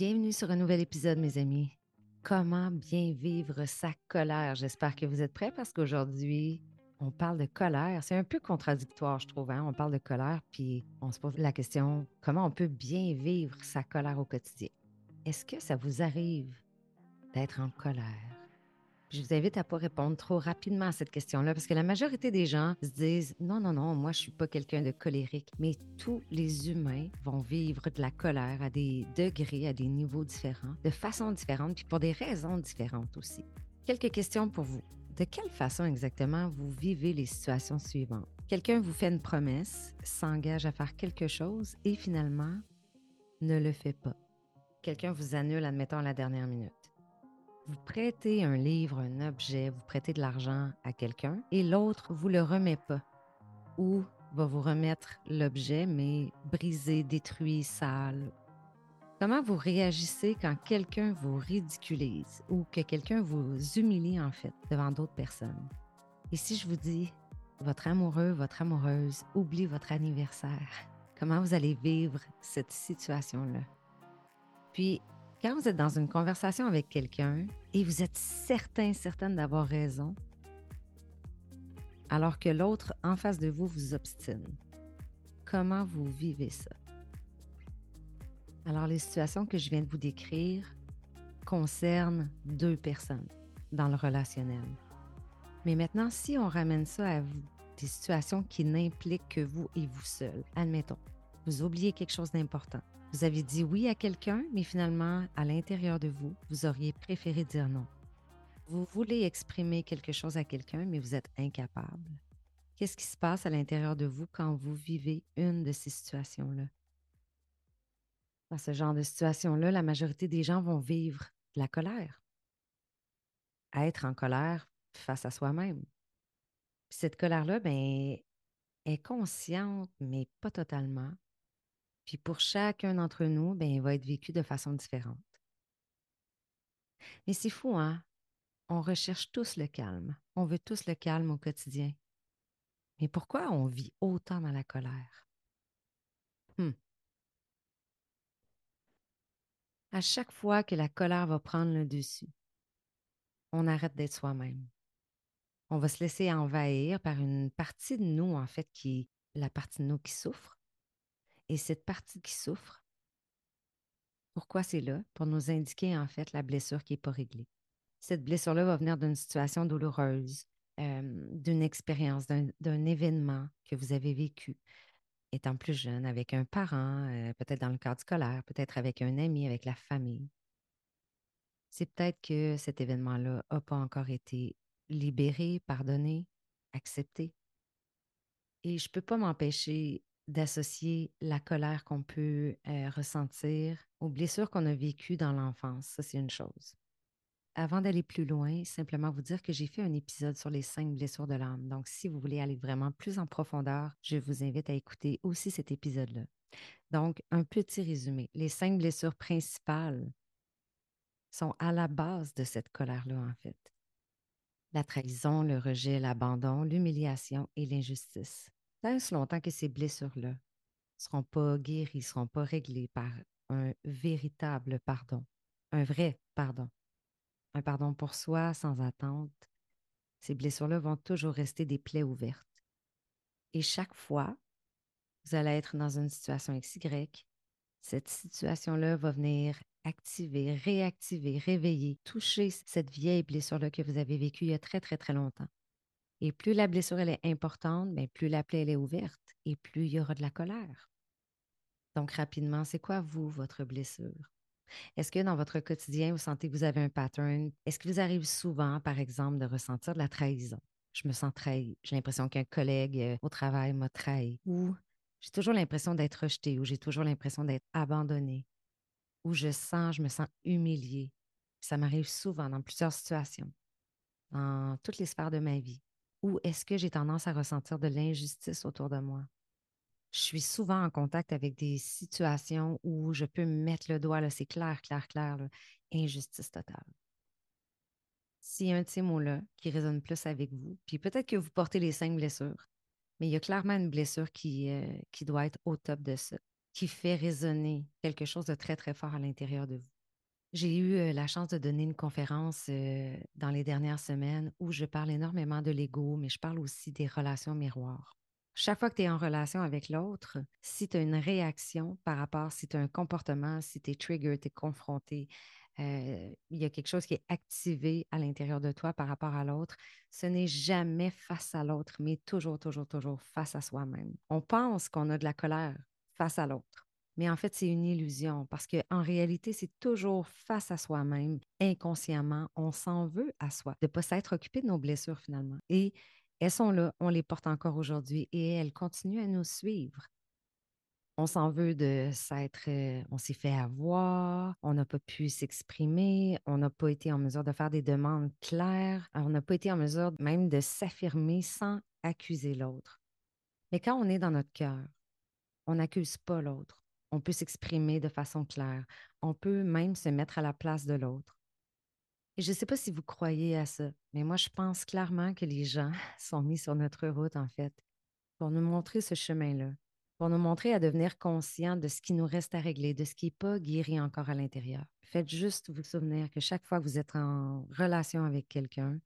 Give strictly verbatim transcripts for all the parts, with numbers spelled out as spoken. Bienvenue sur un nouvel épisode, mes amis. Comment bien vivre sa colère? J'espère que vous êtes prêts parce qu'aujourd'hui, on parle de colère. C'est un peu contradictoire, je trouve. Hein? On parle de colère, puis on se pose la question, comment on peut bien vivre sa colère au quotidien? Est-ce que ça vous arrive d'être en colère? Je vous invite à ne pas répondre trop rapidement à cette question-là parce que la majorité des gens se disent « Non, non, non, moi, je ne suis pas quelqu'un de colérique. » Mais tous les humains vont vivre de la colère à des degrés, à des niveaux différents, de façon différente puis pour des raisons différentes aussi. Quelques questions pour vous. De quelle façon exactement vous vivez les situations suivantes? Quelqu'un vous fait une promesse, s'engage à faire quelque chose et finalement ne le fait pas. Quelqu'un vous annule, admettons, à la dernière minute. Vous prêtez un livre, un objet, vous prêtez de l'argent à quelqu'un et l'autre ne vous le remet pas ou va vous remettre l'objet, mais brisé, détruit, sale. Comment vous réagissez quand quelqu'un vous ridiculise ou que quelqu'un vous humilie en fait devant d'autres personnes? Et si je vous dis « votre amoureux, votre amoureuse, oublie votre anniversaire », comment vous allez vivre cette situation-là? Puis, quand vous êtes dans une conversation avec quelqu'un et vous êtes certain, certaine d'avoir raison, alors que l'autre en face de vous vous obstine, comment vous vivez ça? Alors, les situations que je viens de vous décrire concernent deux personnes dans le relationnel. Mais maintenant, si on ramène ça à vous, des situations qui n'impliquent que vous et vous seul, admettons, vous oubliez quelque chose d'important. Vous avez dit oui à quelqu'un, mais finalement, à l'intérieur de vous, vous auriez préféré dire non. Vous voulez exprimer quelque chose à quelqu'un, mais vous êtes incapable. Qu'est-ce qui se passe à l'intérieur de vous quand vous vivez une de ces situations-là? Dans ce genre de situation-là, la majorité des gens vont vivre de la colère. À être en colère face à soi-même. Puis cette colère-là, bien, est consciente, mais pas totalement. Puis pour chacun d'entre nous, bien, il va être vécu de façon différente. Mais c'est fou, hein? On recherche tous le calme. On veut tous le calme au quotidien. Mais pourquoi on vit autant dans la colère? Hum. À chaque fois que la colère va prendre le dessus, on arrête d'être soi-même. On va se laisser envahir par une partie de nous, en fait, qui la partie de nous qui souffre. Et cette partie qui souffre, pourquoi c'est là? Pour nous indiquer en fait la blessure qui n'est pas réglée. Cette blessure-là va venir d'une situation douloureuse, euh, d'une expérience, d'un, d'un événement que vous avez vécu, étant plus jeune, avec un parent, euh, peut-être dans le cadre scolaire, peut-être avec un ami, avec la famille. C'est peut-être que cet événement-là n'a pas encore été libéré, pardonné, accepté. Et je ne peux pas m'empêcher d'associer la colère qu'on peut euh, ressentir aux blessures qu'on a vécues dans l'enfance. Ça, c'est une chose. Avant d'aller plus loin, simplement vous dire que j'ai fait un épisode sur les cinq blessures de l'âme. Donc, si vous voulez aller vraiment plus en profondeur, je vous invite à écouter aussi cet épisode-là. Donc, un petit résumé. Les cinq blessures principales sont à la base de cette colère-là, en fait. La trahison, le rejet, l'abandon, l'humiliation et l'injustice. Tant et longtemps que ces blessures-là ne seront pas guéries, ne seront pas réglées par un véritable pardon, un vrai pardon, un pardon pour soi sans attente, ces blessures-là vont toujours rester des plaies ouvertes. Et chaque fois, vous allez être dans une situation X Y, cette situation-là va venir activer, réactiver, réveiller, toucher cette vieille blessure-là que vous avez vécue il y a très, très, très longtemps. Et plus la blessure elle est importante, bien, plus la plaie elle est ouverte et plus il y aura de la colère. Donc rapidement, c'est quoi vous, votre blessure? Est-ce que dans votre quotidien, vous sentez que vous avez un pattern? Est-ce que vous arrive souvent, par exemple, de ressentir de la trahison? Je me sens trahie. J'ai l'impression qu'un collègue au travail m'a trahi. Ou j'ai toujours l'impression d'être rejetée ou j'ai toujours l'impression d'être abandonnée. Ou je sens, je me sens humiliée. Ça m'arrive souvent dans plusieurs situations, dans toutes les sphères de ma vie. Ou est-ce que j'ai tendance à ressentir de l'injustice autour de moi? Je suis souvent en contact avec des situations où je peux me mettre le doigt, là, c'est clair, clair, clair, là, injustice totale. S'il y a un de ces mots-là qui résonne plus avec vous, puis peut-être que vous portez les cinq blessures, mais il y a clairement une blessure qui, euh, qui doit être au top de ça. qui fait résonner quelque chose de très, très fort à l'intérieur de vous. J'ai eu la chance de donner une conférence euh, dans les dernières semaines où je parle énormément de l'ego, mais je parle aussi des relations miroirs. Chaque fois que tu es en relation avec l'autre, si tu as une réaction par rapport, si tu as un comportement, si tu es trigger, tu es confronté, euh, il y a quelque chose qui est activé à l'intérieur de toi par rapport à l'autre, ce n'est jamais face à l'autre, mais toujours, toujours, toujours face à soi-même. On pense qu'on a de la colère face à l'autre. Mais en fait, c'est une illusion parce qu'en réalité, c'est toujours face à soi-même. Inconsciemment, on s'en veut à soi de ne pas s'être occupé de nos blessures finalement. Et elles sont là, on les porte encore aujourd'hui et elles continuent à nous suivre. On s'en veut de s'être, on s'est fait avoir, on n'a pas pu s'exprimer, on n'a pas été en mesure de faire des demandes claires, on n'a pas été en mesure même de s'affirmer sans accuser l'autre. Mais quand on est dans notre cœur, on n'accuse pas l'autre. On peut s'exprimer de façon claire. On peut même se mettre à la place de l'autre. Et je ne sais pas si vous croyez à ça, mais moi, je pense clairement que les gens sont mis sur notre route, en fait, pour nous montrer ce chemin-là, pour nous montrer à devenir conscients de ce qui nous reste à régler, de ce qui n'est pas guéri encore à l'intérieur. Faites juste vous souvenir que chaque fois que vous êtes en relation avec quelqu'un,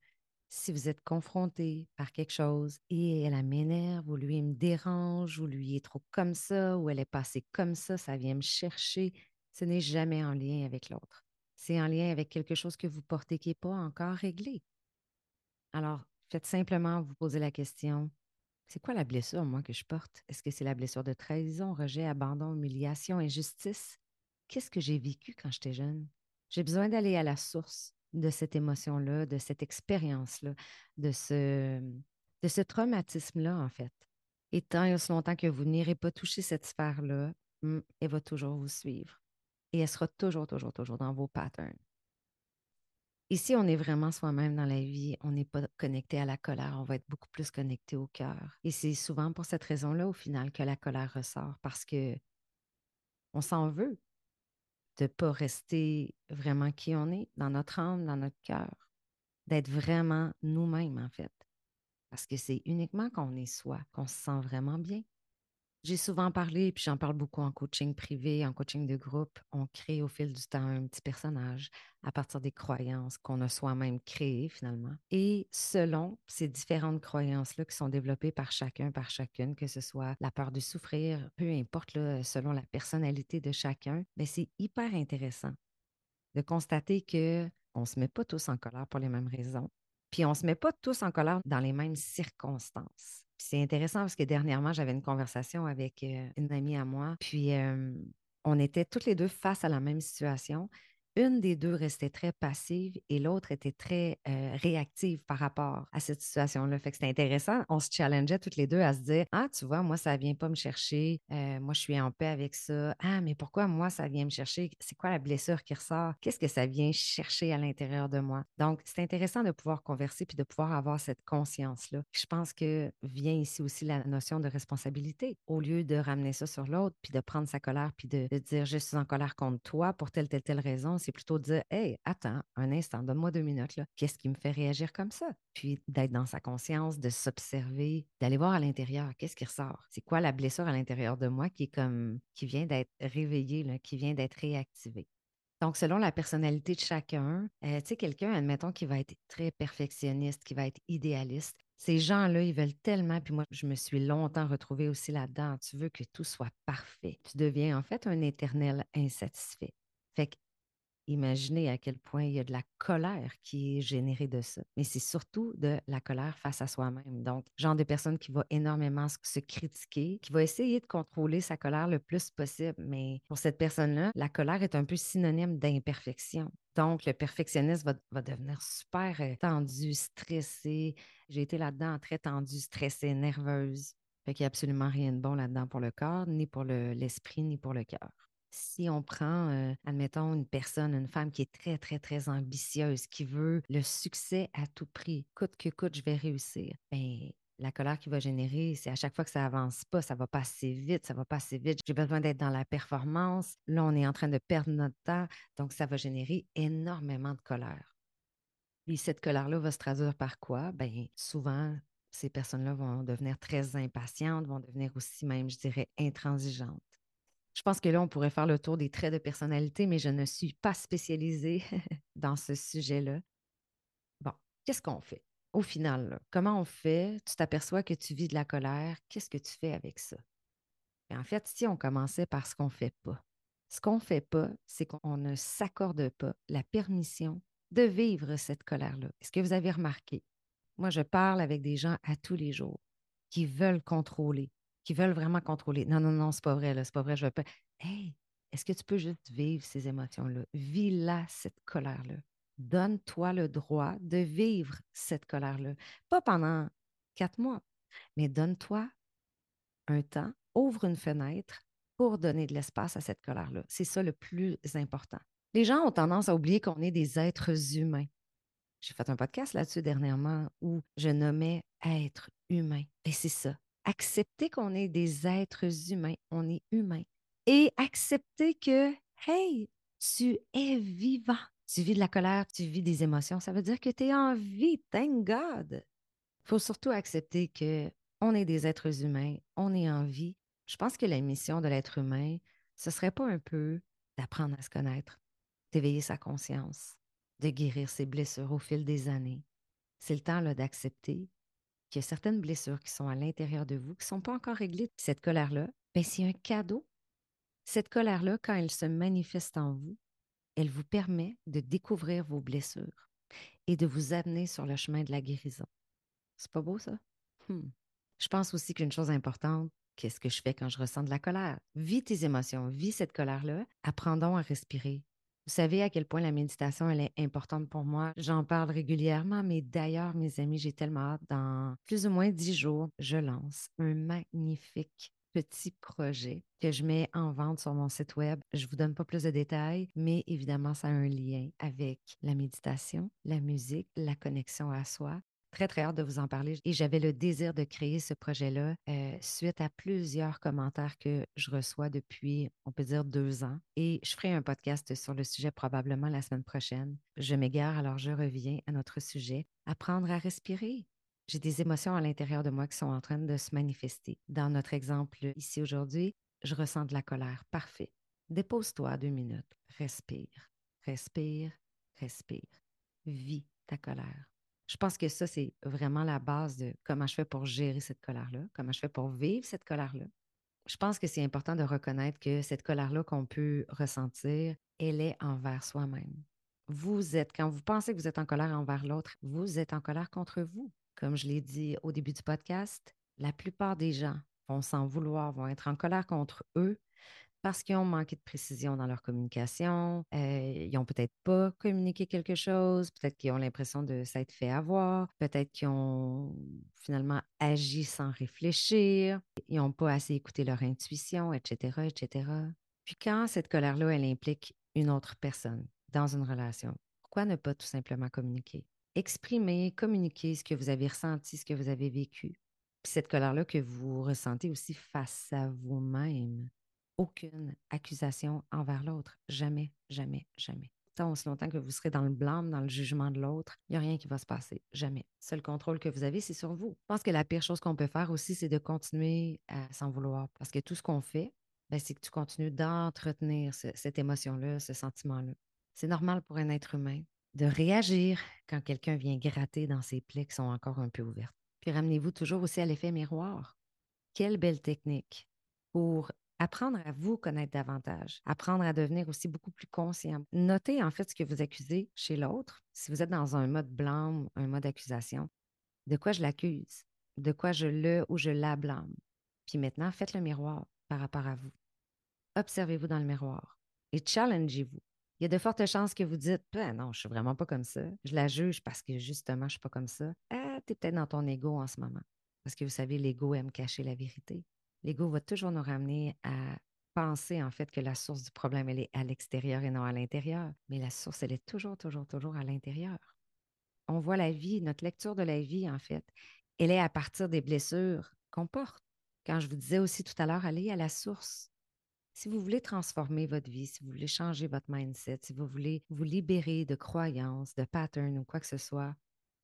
si vous êtes confronté par quelque chose et elle m'énerve ou lui elle me dérange ou lui est trop comme ça ou elle est passée comme ça, ça vient me chercher, ce n'est jamais en lien avec l'autre. C'est en lien avec quelque chose que vous portez qui n'est pas encore réglé. Alors, faites simplement vous poser la question, c'est quoi la blessure, moi, que je porte? Est-ce que c'est la blessure de trahison, rejet, abandon, humiliation, injustice? Qu'est-ce que j'ai vécu quand j'étais jeune? J'ai besoin d'aller à la source de cette émotion-là, de cette expérience-là, de ce, de ce traumatisme-là, en fait. Et tant et aussi longtemps que vous n'irez pas toucher cette sphère-là, elle va toujours vous suivre. Et elle sera toujours, toujours, toujours dans vos patterns. Et si on est vraiment soi-même dans la vie, on n'est pas connecté à la colère, on va être beaucoup plus connecté au cœur. Et c'est souvent pour cette raison-là, au final, que la colère ressort, parce qu'on s'en veut de ne pas rester vraiment qui on est, dans notre âme, dans notre cœur, d'être vraiment nous-mêmes, en fait. Parce que c'est uniquement qu'on est soi, qu'on se sent vraiment bien. J'ai souvent parlé, puis j'en parle beaucoup en coaching privé, en coaching de groupe, on crée au fil du temps un petit personnage à partir des croyances qu'on a soi-même créées, finalement. Et selon ces différentes croyances-là qui sont développées par chacun, par chacune, que ce soit la peur de souffrir, peu importe, là, selon la personnalité de chacun, mais c'est hyper intéressant de constater qu'on ne se met pas tous en colère pour les mêmes raisons, puis on ne se met pas tous en colère dans les mêmes circonstances. Puis c'est intéressant parce que dernièrement, j'avais une conversation avec une amie à moi, puis euh, on était toutes les deux face à la même situation. Une des deux restait très passive et l'autre était très euh, réactive par rapport à cette situation-là. Fait que c'était intéressant. On se challengeait toutes les deux à se dire « Ah, tu vois, moi, ça vient pas me chercher. Euh, moi, je suis en paix avec ça. Ah, mais pourquoi moi, ça vient me chercher? C'est quoi la blessure qui ressort? Qu'est-ce que ça vient chercher à l'intérieur de moi? » Donc, c'est intéressant de pouvoir converser puis de pouvoir avoir cette conscience-là. Je pense que vient ici aussi la notion de responsabilité. Au lieu de ramener ça sur l'autre puis de prendre sa colère puis de, de dire « Je suis en colère contre toi pour telle, telle, telle raison. » C'est plutôt de dire « Hey, attends, un instant, donne-moi deux minutes, là. Qu'est-ce qui me fait réagir comme ça? » Puis d'être dans sa conscience, de s'observer, d'aller voir à l'intérieur, qu'est-ce qui ressort? C'est quoi la blessure à l'intérieur de moi qui est comme, qui vient d'être réveillée, là, qui vient d'être réactivée? Donc, selon la personnalité de chacun, euh, tu sais, quelqu'un, admettons, qui va être très perfectionniste, qui va être idéaliste, ces gens-là, ils veulent tellement, puis moi, je me suis longtemps retrouvée aussi là-dedans, tu veux que tout soit parfait. Tu deviens en fait un éternel insatisfait. Fait que imaginez à quel point il y a de la colère qui est générée de ça. Mais c'est surtout de la colère face à soi-même. Donc, genre de personne qui va énormément se critiquer, qui va essayer de contrôler sa colère le plus possible. Mais pour cette personne-là, la colère est un peu synonyme d'imperfection. Donc, le perfectionniste va, va devenir super tendu, stressé. J'ai été là-dedans très tendue, stressée, nerveuse. Fait qu'il n'y a absolument rien de bon là-dedans pour le corps, ni pour le, l'esprit, ni pour le cœur. Si on prend, euh, admettons, une personne, une femme qui est très, très, très ambitieuse, qui veut le succès à tout prix, coûte que coûte, je vais réussir, bien, la colère qui va générer, c'est à chaque fois que ça n'avance pas, ça va pas assez vite, ça va pas assez vite, j'ai besoin d'être dans la performance, là, on est en train de perdre notre temps, donc ça va générer énormément de colère. Et cette colère-là va se traduire par quoi? Bien, souvent, ces personnes-là vont devenir très impatientes, vont devenir aussi même, je dirais, intransigeantes. Je pense que là, on pourrait faire le tour des traits de personnalité, mais je ne suis pas spécialisée dans ce sujet-là. Bon, qu'est-ce qu'on fait? Au final, là, comment on fait? Tu t'aperçois que tu vis de la colère. Qu'est-ce que tu fais avec ça? Et en fait, si on commençait par ce qu'on ne fait pas, ce qu'on ne fait pas, c'est qu'on ne s'accorde pas la permission de vivre cette colère-là. Est-ce que vous avez remarqué? Moi, je parle avec des gens à tous les jours qui veulent contrôler, qui veulent vraiment contrôler. Non, non, non, c'est pas vrai, là, c'est pas vrai, je veux pas. Hey, est-ce que tu peux juste vivre ces émotions-là? Vis-la, cette colère-là. Donne-toi le droit de vivre cette colère-là. Pas pendant quatre mois, mais donne-toi un temps, ouvre une fenêtre pour donner de l'espace à cette colère-là. C'est ça le plus important. Les gens ont tendance à oublier qu'on est des êtres humains. J'ai fait un podcast là-dessus dernièrement où je nommais « être humain ». Et c'est ça. Accepter qu'on est des êtres humains, on est humain. Et accepter que, hey, tu es vivant. Tu vis de la colère, tu vis des émotions. Ça veut dire que tu es en vie, thank God. Il faut surtout accepter qu'on est des êtres humains, on est en vie. Je pense que la mission de l'être humain, ce serait pas un peu d'apprendre à se connaître, d'éveiller sa conscience, de guérir ses blessures au fil des années. C'est le temps là, d'accepter qu'il y a certaines blessures qui sont à l'intérieur de vous, qui ne sont pas encore réglées. Cette colère-là, bien, c'est un cadeau. Cette colère-là, quand elle se manifeste en vous, elle vous permet de découvrir vos blessures et de vous amener sur le chemin de la guérison. C'est pas beau, ça? Hmm. Je pense aussi qu'une chose importante, qu'est-ce que je fais quand je ressens de la colère? Vis tes émotions, vis cette colère-là. Apprendons à respirer. Vous savez à quel point la méditation, elle est importante pour moi. J'en parle régulièrement, mais d'ailleurs, mes amis, j'ai tellement hâte. Dans plus ou moins dix jours, je lance un magnifique petit projet que je mets en vente sur mon site web. Je ne vous donne pas plus de détails, mais évidemment, ça a un lien avec la méditation, la musique, la connexion à soi. Très, très hâte de vous en parler. Et j'avais le désir de créer ce projet-là euh, suite à plusieurs commentaires que je reçois depuis, on peut dire, deux ans. Et je ferai un podcast sur le sujet probablement la semaine prochaine. Je m'égare, alors je reviens à notre sujet. Apprendre à respirer. J'ai des émotions à l'intérieur de moi qui sont en train de se manifester. Dans notre exemple ici aujourd'hui, je ressens de la colère. Parfait. Dépose-toi deux minutes. Respire, respire, respire. Vis ta colère. Je pense que ça, c'est vraiment la base de comment je fais pour gérer cette colère-là, comment je fais pour vivre cette colère-là. Je pense que c'est important de reconnaître que cette colère-là qu'on peut ressentir, elle est envers soi-même. Vous êtes, quand vous pensez que vous êtes en colère envers l'autre, vous êtes en colère contre vous. Comme je l'ai dit au début du podcast, la plupart des gens vont s'en vouloir, vont être en colère contre eux parce qu'ils ont manqué de précision dans leur communication, euh, ils n'ont peut-être pas communiqué quelque chose, peut-être qu'ils ont l'impression de s'être fait avoir, peut-être qu'ils ont finalement agi sans réfléchir, ils n'ont pas assez écouté leur intuition, et cetera, et cetera. Puis quand cette colère-là, elle implique une autre personne dans une relation, pourquoi ne pas tout simplement communiquer? Exprimer, communiquer ce que vous avez ressenti, ce que vous avez vécu, puis cette colère-là que vous ressentez aussi face à vous-même. Aucune accusation envers l'autre. Jamais, jamais, jamais. Tant aussi longtemps que vous serez dans le blâme, dans le jugement de l'autre, il n'y a rien qui va se passer. Jamais. Seul contrôle que vous avez, c'est sur vous. Je pense que la pire chose qu'on peut faire aussi, c'est de continuer à s'en vouloir. Parce que tout ce qu'on fait, ben, c'est que tu continues d'entretenir ce, cette émotion-là, ce sentiment-là. C'est normal pour un être humain de réagir quand quelqu'un vient gratter dans ses plaies qui sont encore un peu ouvertes. Puis ramenez-vous toujours aussi à l'effet miroir. Quelle belle technique pour apprendre à vous connaître davantage, apprendre à devenir aussi beaucoup plus conscient. Notez en fait ce que vous accusez chez l'autre. Si vous êtes dans un mode blâme, un mode accusation, de quoi je l'accuse, de quoi je le ou je la blâme. Puis maintenant, faites le miroir par rapport à vous. Observez-vous dans le miroir et challengez-vous. Il y a de fortes chances que vous dites « Ben non, je suis vraiment pas comme ça. Je la juge parce que justement, je suis pas comme ça. » Ah, t'es peut-être dans ton ego en ce moment. Parce que vous savez, l'ego aime cacher la vérité. L'ego va toujours nous ramener à penser, en fait, que la source du problème, elle est à l'extérieur et non à l'intérieur. Mais la source, elle est toujours, toujours, toujours à l'intérieur. On voit la vie, notre lecture de la vie, en fait, elle est à partir des blessures qu'on porte. Quand je vous disais aussi tout à l'heure, allez à la source. Si vous voulez transformer votre vie, si vous voulez changer votre mindset, si vous voulez vous libérer de croyances, de patterns ou quoi que ce soit,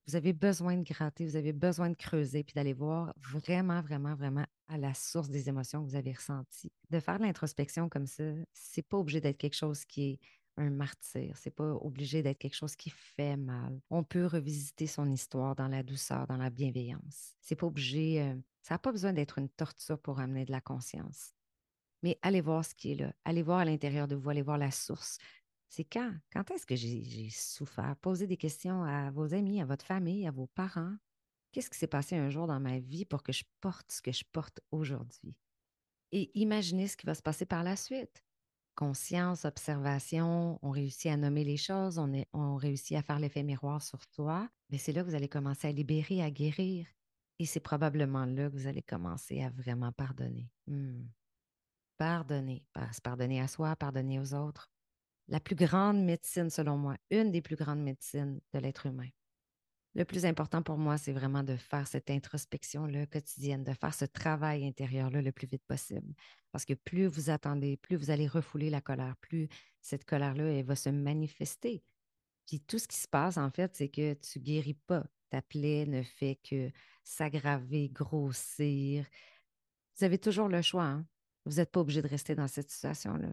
vous avez besoin de gratter, vous avez besoin de creuser puis d'aller voir vraiment, vraiment, vraiment à la source des émotions que vous avez ressenties. De faire de l'introspection comme ça, c'est pas obligé d'être quelque chose qui est un martyr, c'est pas obligé d'être quelque chose qui fait mal. On peut revisiter son histoire dans la douceur, dans la bienveillance. C'est pas obligé, euh, ça n'a pas besoin d'être une torture pour amener de la conscience. Mais allez voir ce qui est là, allez voir à l'intérieur de vous, allez voir la source. C'est quand? Quand est-ce que j'ai, j'ai souffert? Posez des questions à vos amis, à votre famille, à vos parents. Qu'est-ce qui s'est passé un jour dans ma vie pour que je porte ce que je porte aujourd'hui? Et imaginez ce qui va se passer par la suite. Conscience, observation, on réussit à nommer les choses, on, est, on réussit à faire l'effet miroir sur toi. Mais c'est là que vous allez commencer à libérer, à guérir. Et c'est probablement là que vous allez commencer à vraiment pardonner. Hmm. Pardonner, se pardonner à soi, pardonner aux autres. La plus grande médecine, selon moi, une des plus grandes médecines de l'être humain. Le plus important pour moi, c'est vraiment de faire cette introspection-là quotidienne, de faire ce travail intérieur-là le plus vite possible. Parce que plus vous attendez, plus vous allez refouler la colère, plus cette colère-là, elle va se manifester. Puis tout ce qui se passe, en fait, c'est que tu ne guéris pas. Ta plaie ne fait que s'aggraver, grossir. Vous avez toujours le choix, hein? Vous n'êtes pas obligé de rester dans cette situation-là.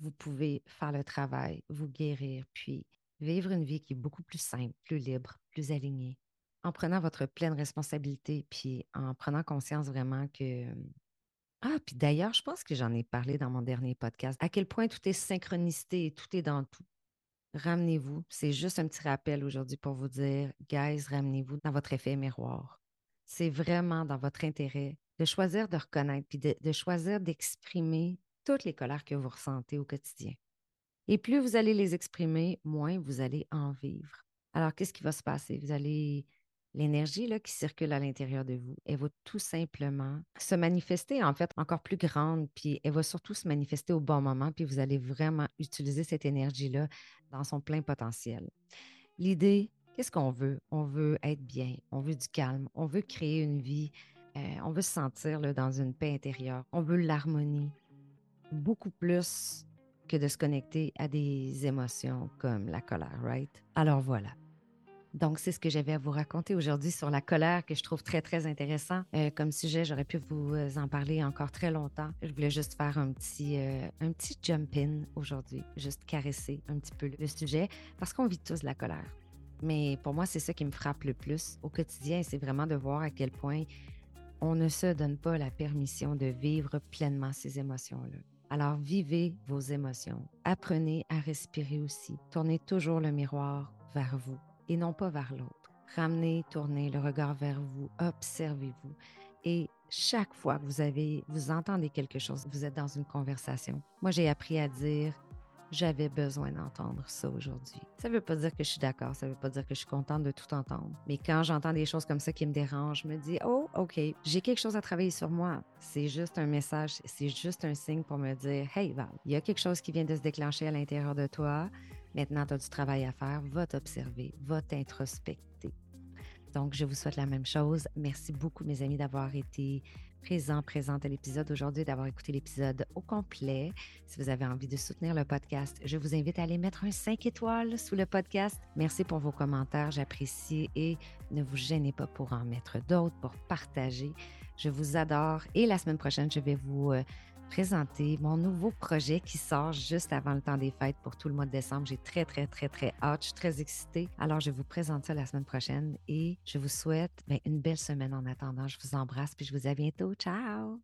Vous pouvez faire le travail, vous guérir, puis vivre une vie qui est beaucoup plus simple, plus libre, plus alignée, en prenant votre pleine responsabilité, puis en prenant conscience vraiment que... Ah, puis d'ailleurs, je pense que j'en ai parlé dans mon dernier podcast, à quel point tout est synchronicité et tout est dans tout. Ramenez-vous, c'est juste un petit rappel aujourd'hui pour vous dire, guys, ramenez-vous dans votre effet miroir. C'est vraiment dans votre intérêt de choisir de reconnaître, puis de, de choisir d'exprimer toutes les colères que vous ressentez au quotidien. Et plus vous allez les exprimer, moins vous allez en vivre. Alors, qu'est-ce qui va se passer? Vous allez, l'énergie là, qui circule à l'intérieur de vous, elle va tout simplement se manifester, en fait, encore plus grande, puis elle va surtout se manifester au bon moment, puis vous allez vraiment utiliser cette énergie-là dans son plein potentiel. L'idée, qu'est-ce qu'on veut? On veut être bien, on veut du calme, on veut créer une vie, euh, on veut se sentir là, dans une paix intérieure, on veut l'harmonie, beaucoup plus que de se connecter à des émotions comme la colère, right? Alors voilà. Donc, c'est ce que j'avais à vous raconter aujourd'hui sur la colère que je trouve très, très intéressant. Euh, comme sujet, j'aurais pu vous en parler encore très longtemps. Je voulais juste faire un petit, euh, un petit jump-in aujourd'hui, juste caresser un petit peu le sujet parce qu'on vit tous la colère. Mais pour moi, c'est ça qui me frappe le plus au quotidien. C'est vraiment de voir à quel point on ne se donne pas la permission de vivre pleinement ces émotions-là. Alors, vivez vos émotions. Apprenez à respirer aussi. Tournez toujours le miroir vers vous et non pas vers l'autre. Ramenez, tournez le regard vers vous, observez-vous. Et chaque fois que vous avez, vous entendez quelque chose, vous êtes dans une conversation. Moi, j'ai appris à dire « j'avais besoin d'entendre ça aujourd'hui ». Ça ne veut pas dire que je suis d'accord, ça ne veut pas dire que je suis contente de tout entendre. Mais quand j'entends des choses comme ça qui me dérangent, je me dis « oh, OK, j'ai quelque chose à travailler sur moi ». C'est juste un message, c'est juste un signe pour me dire « hey Val, il y a quelque chose qui vient de se déclencher à l'intérieur de toi. Maintenant, tu as du travail à faire. Va t'observer, va t'introspecter. » Donc, je vous souhaite la même chose. Merci beaucoup, mes amis, d'avoir été présent, présente à l'épisode aujourd'hui, d'avoir écouté l'épisode au complet. Si vous avez envie de soutenir le podcast, je vous invite à aller mettre un cinq étoiles sous le podcast. Merci pour vos commentaires, j'apprécie et ne vous gênez pas pour en mettre d'autres, pour partager. Je vous adore et la semaine prochaine, je vais vous présenter mon nouveau projet qui sort juste avant le temps des fêtes pour tout le mois de décembre. J'ai très, très, très, très hâte, je suis très excitée. Alors, je vous présente ça la semaine prochaine et je vous souhaite ben, une belle semaine en attendant. Je vous embrasse puis je vous dis à bientôt. Ciao!